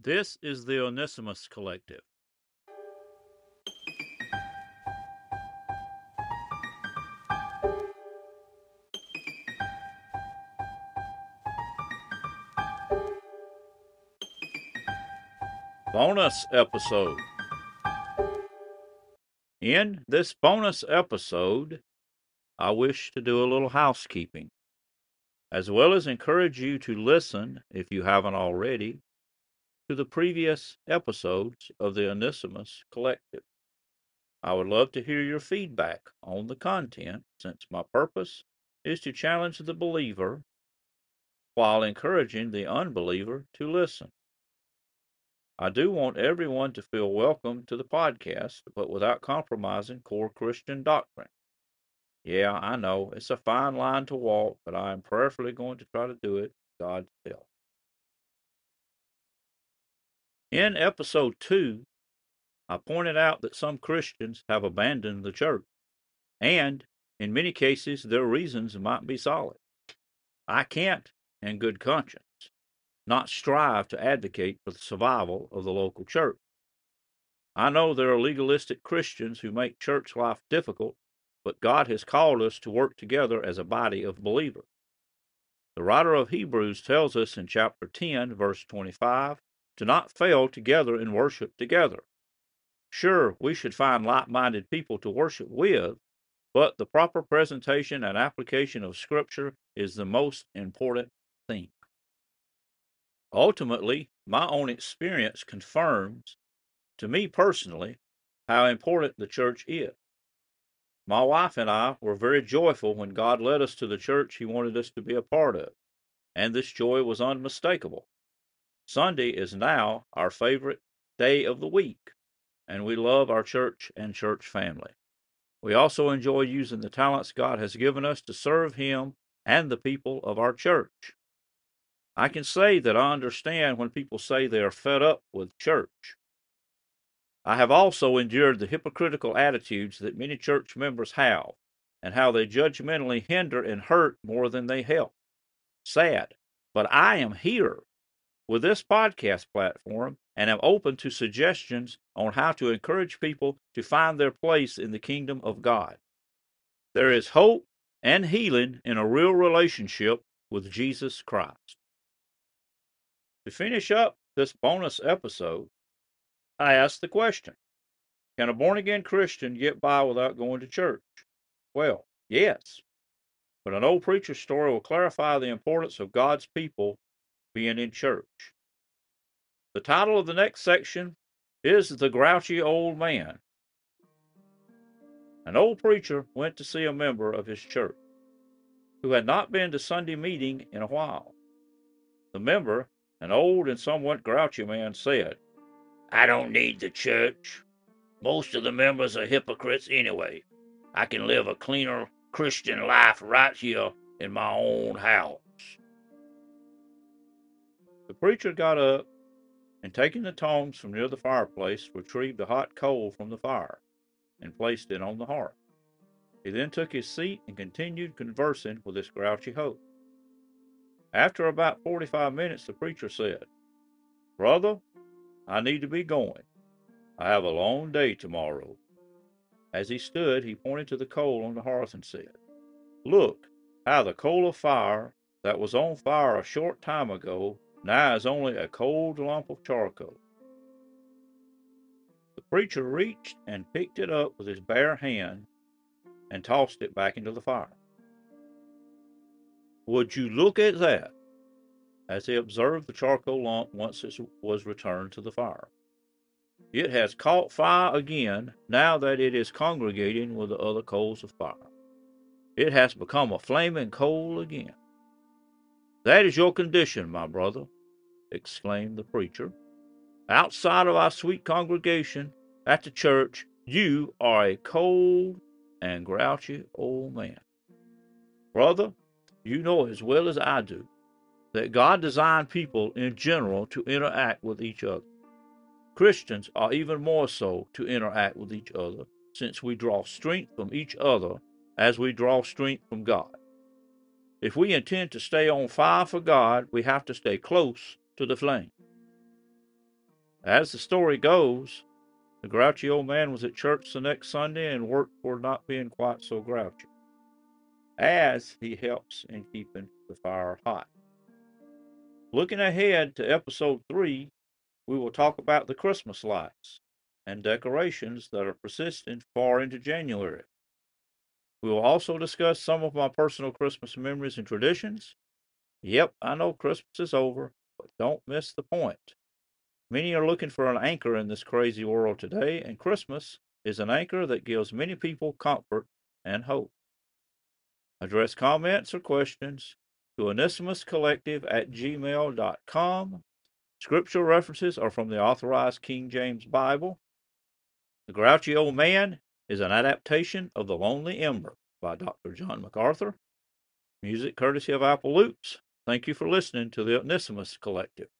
This is the Onesimus Collective. Bonus episode. In this bonus episode, I wish to do a little housekeeping, as well as encourage you to listen, if you haven't already, to the previous episodes of the Onesimus Collective. I would love to hear your feedback on the content, since my purpose is to challenge the believer while encouraging the unbeliever to listen. I do want everyone to feel welcome to the podcast, but without compromising core Christian doctrine. Yeah, I know, it's a fine line to walk, but I am prayerfully going to try to do it with God's help. In episode 2, I pointed out that some Christians have abandoned the church, and in many cases their reasons might be solid. I can't, in good conscience, not strive to advocate for the survival of the local church. I know there are legalistic Christians who make church life difficult, but God has called us to work together as a body of believers. The writer of Hebrews tells us in chapter 10, verse 25, to not fail together in worship together. Sure, we should find like-minded people to worship with, but the proper presentation and application of Scripture is the most important thing. Ultimately, my own experience confirms, to me personally, how important the church is. My wife and I were very joyful when God led us to the church He wanted us to be a part of, and this joy was unmistakable. Sunday is now our favorite day of the week, and we love our church and church family. We also enjoy using the talents God has given us to serve Him and the people of our church. I can say that I understand when people say they are fed up with church. I have also endured the hypocritical attitudes that many church members have, and how they judgmentally hinder and hurt more than they help. Sad, but I am here with this podcast platform, and am open to suggestions on how to encourage people to find their place in the kingdom of God. There is hope and healing in a real relationship with Jesus Christ. To finish up this bonus episode, I asked the question, can a born-again Christian get by without going to church? Well, yes, but an old preacher's story will clarify the importance of God's people being in church. The title of the next section is The Grouchy Old Man. An old preacher went to see a member of his church who had not been to Sunday meeting in a while. The member, an old and somewhat grouchy man, said, "I don't need the church. Most of the members are hypocrites anyway. I can live a cleaner Christian life right here in my own house." The preacher got up and, taking the tongs from near the fireplace, retrieved a hot coal from the fire and placed it on the hearth. He then took his seat and continued conversing with his grouchy host. After about 45 minutes, the preacher said, "Brother, I need to be going. I have a long day tomorrow." As he stood, he pointed to the coal on the hearth and said, "Look how the coal of fire that was on fire a short time ago now is only a cold lump of charcoal." The preacher reached and picked it up with his bare hand and tossed it back into the fire. "Would you look at that?" As he observed the charcoal lump once it was returned to the fire. "It has caught fire again now that it is congregating with the other coals of fire. It has become a flaming coal again. That is your condition, my brother," exclaimed the preacher. "Outside of our sweet congregation at the church, you are a cold and grouchy old man. Brother, you know as well as I do that God designed people in general to interact with each other. Christians are even more so to interact with each other, since we draw strength from each other as we draw strength from God. If we intend to stay on fire for God, we have to stay close to the flame. As the story goes, the grouchy old man was at church the next Sunday and worked toward not being quite so grouchy, as he helps in keeping the fire hot. Looking ahead to episode 3, we will talk about the Christmas lights and decorations that are persistent far into January. We will also discuss some of my personal Christmas memories and traditions. Yep, I know Christmas is over, but don't miss the point. Many are looking for an anchor in this crazy world today, and Christmas is an anchor that gives many people comfort and hope. Address comments or questions to onesimuscollective@gmail.com. Scripture references are from the Authorized King James Bible. The Grouchy Old Man is an adaptation of The Lonely Ember by Dr. John MacArthur. Music courtesy of Apple Loops. Thank you for listening to the Onesimus Collective.